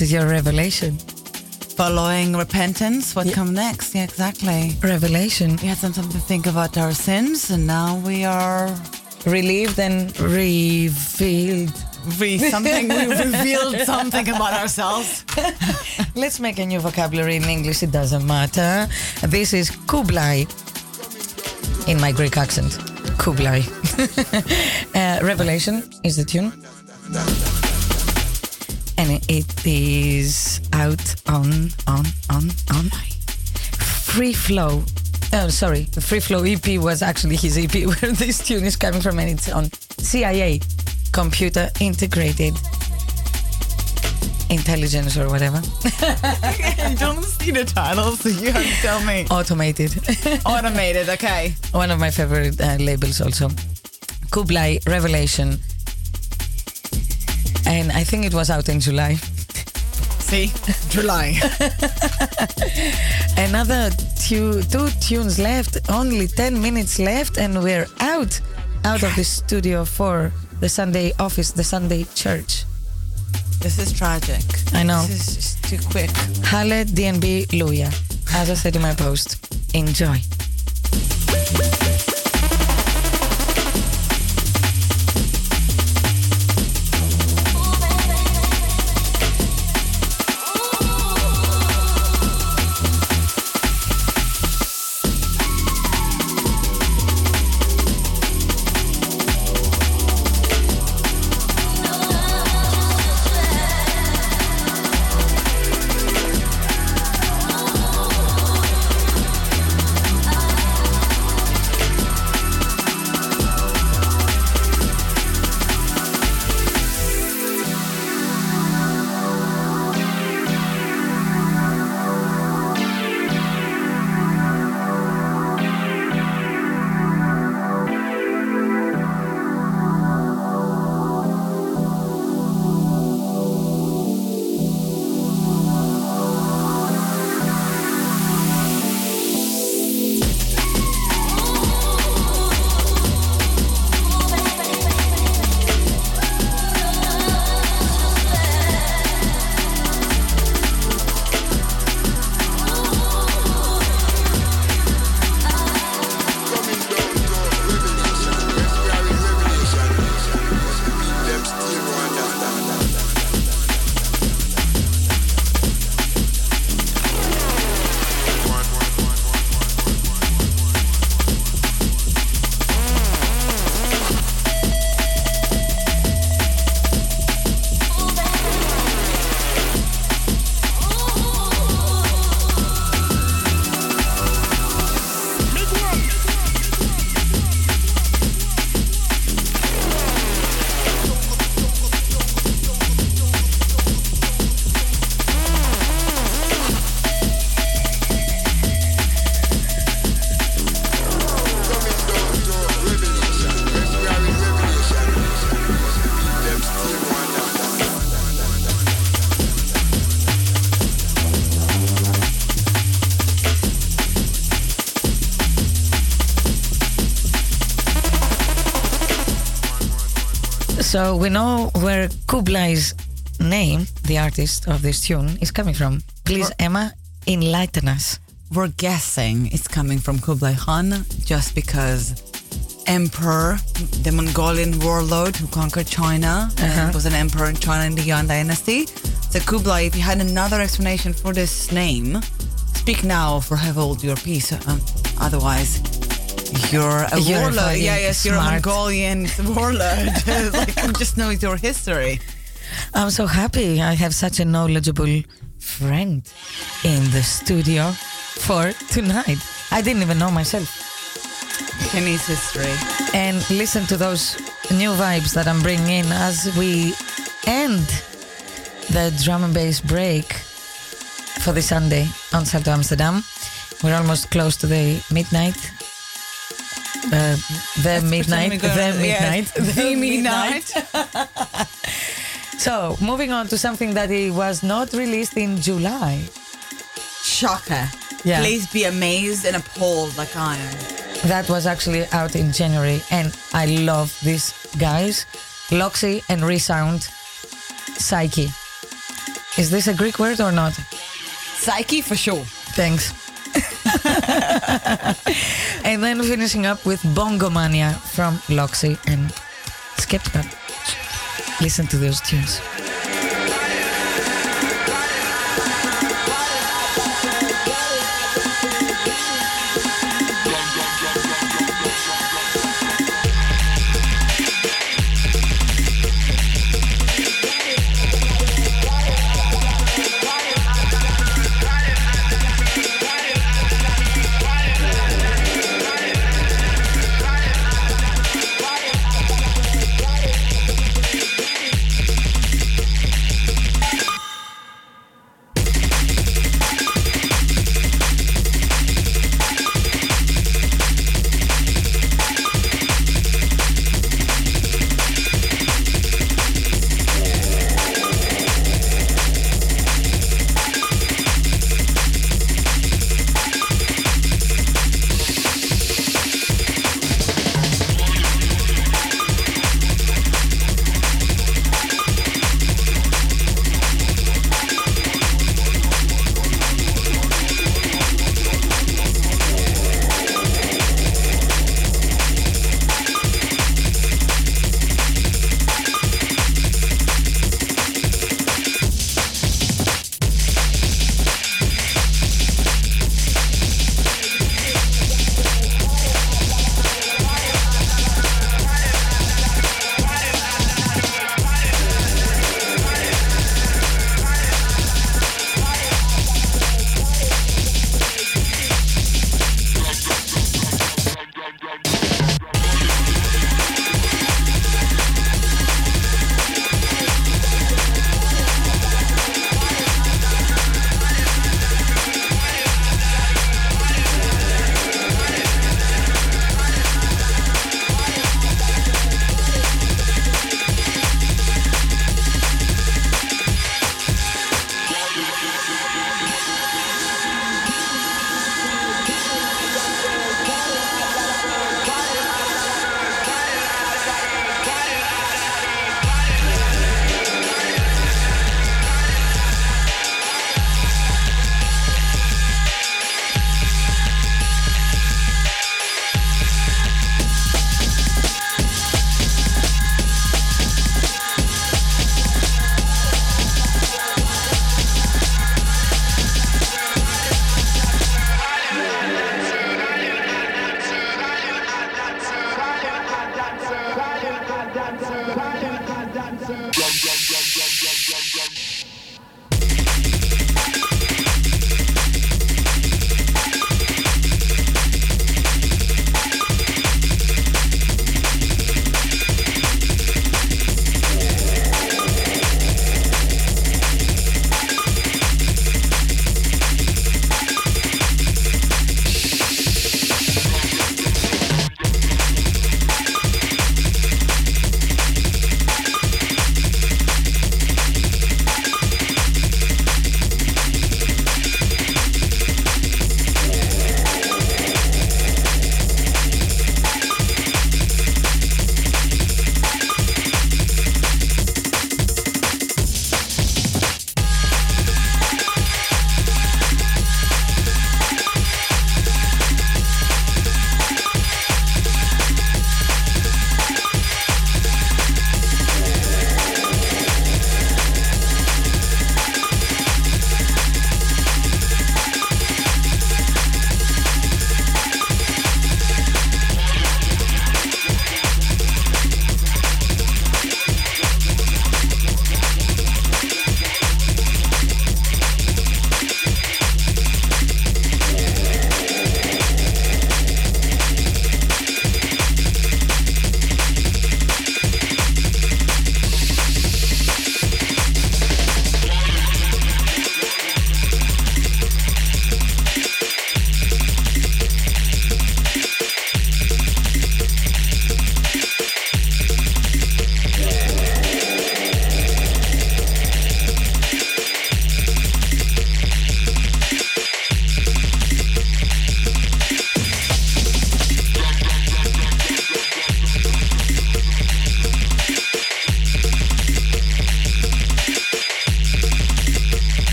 Is your revelation following repentance? What comes next? Yeah, exactly. Revelation. We had something to think about our sins, and now we are relieved and revealed. We revealed something about ourselves. Let's make a new vocabulary in English. It doesn't matter. This is Kublai. In my Greek accent, Kublai. Revelation is the tune. And it is out on Free Flow. Oh, sorry. The Free Flow EP was actually his EP where this tune is coming from, and it's on CIA, Computer Integrated Intelligence or whatever. I don't see the title, so you have to tell me. Automated, okay. One of my favorite labels also. Kublai, Revelation. And I think it was out in July. See? July. Another two tunes left. Only 10 minutes left and we're out of the studio for the Sunday office, the Sunday church. This is tragic. I know. This is just too quick. Halle, DNB, Luya. As I said in my post, enjoy. So we know where Kublai's name, the artist of this tune, is coming from. Please, Emma, enlighten us. We're guessing it's coming from Kublai Khan just because emperor, the Mongolian warlord who conquered China, and was an emperor in China in the Yuan dynasty. So Kublai, if you had another explanation for this name, speak now or have hold your peace. Otherwise, you're a warlord. Yeah, yes, you're a Mongolian warlord. Like, you just know your history. I'm so happy I have such a knowledgeable friend in the studio for tonight. I didn't even know myself. Kenny's history. And listen to those new vibes that I'm bringing in as we end the drum and bass break for the Sunday on Salto Amsterdam. We're almost close to the midnight. The midnight. So, moving on to something that was not released in July. Shocker. Yeah. Please be amazed and appalled like I am. That was actually out in January, and I love these guys. Loxy and Resound. Psyche. Is this a Greek word or not? Psyche for sure. Thanks. And then finishing up with Bongomania from Loxy and Skepta. Listen to those tunes.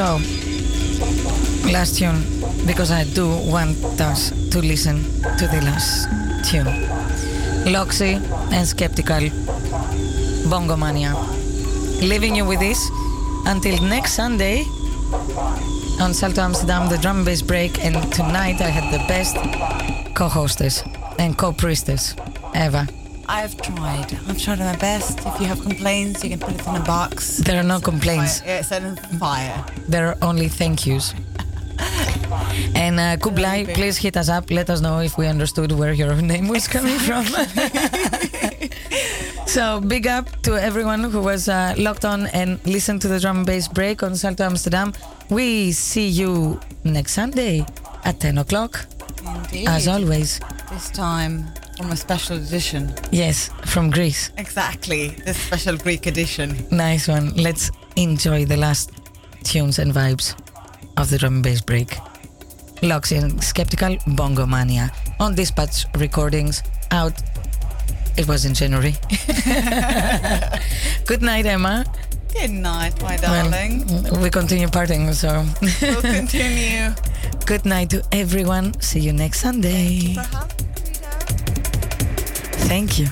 So, last tune, because I do want us to listen to the last tune. Loxy and Skeptical, Bongomania. Leaving you with this until next Sunday on Salto Amsterdam, the drum and bass break. And tonight I had the best co-hostess and co-priestess ever. I've tried my best. If you have complaints, you can put it in a box. There are no complaints. It's on fire. There are only thank yous. And Kublai, please hit us up. Let us know if we understood where your name was coming from. So big up to everyone who was locked on and listened to the drum and bass break on Salto Amsterdam. We see you next Sunday at 10 o'clock. Indeed. As always. This time from a special edition. Yes, from Greece. Exactly, the special Greek edition. Nice one. Let's enjoy the last tunes and vibes of the drum and bass break. Loxy and Skeptical, Bongomania. On Dispatch Recordings, out. It was in January. Good night, Emma. Good night, my darling. Well, we continue partying, so. We'll continue. Good night to everyone. See you next Sunday. Thank you.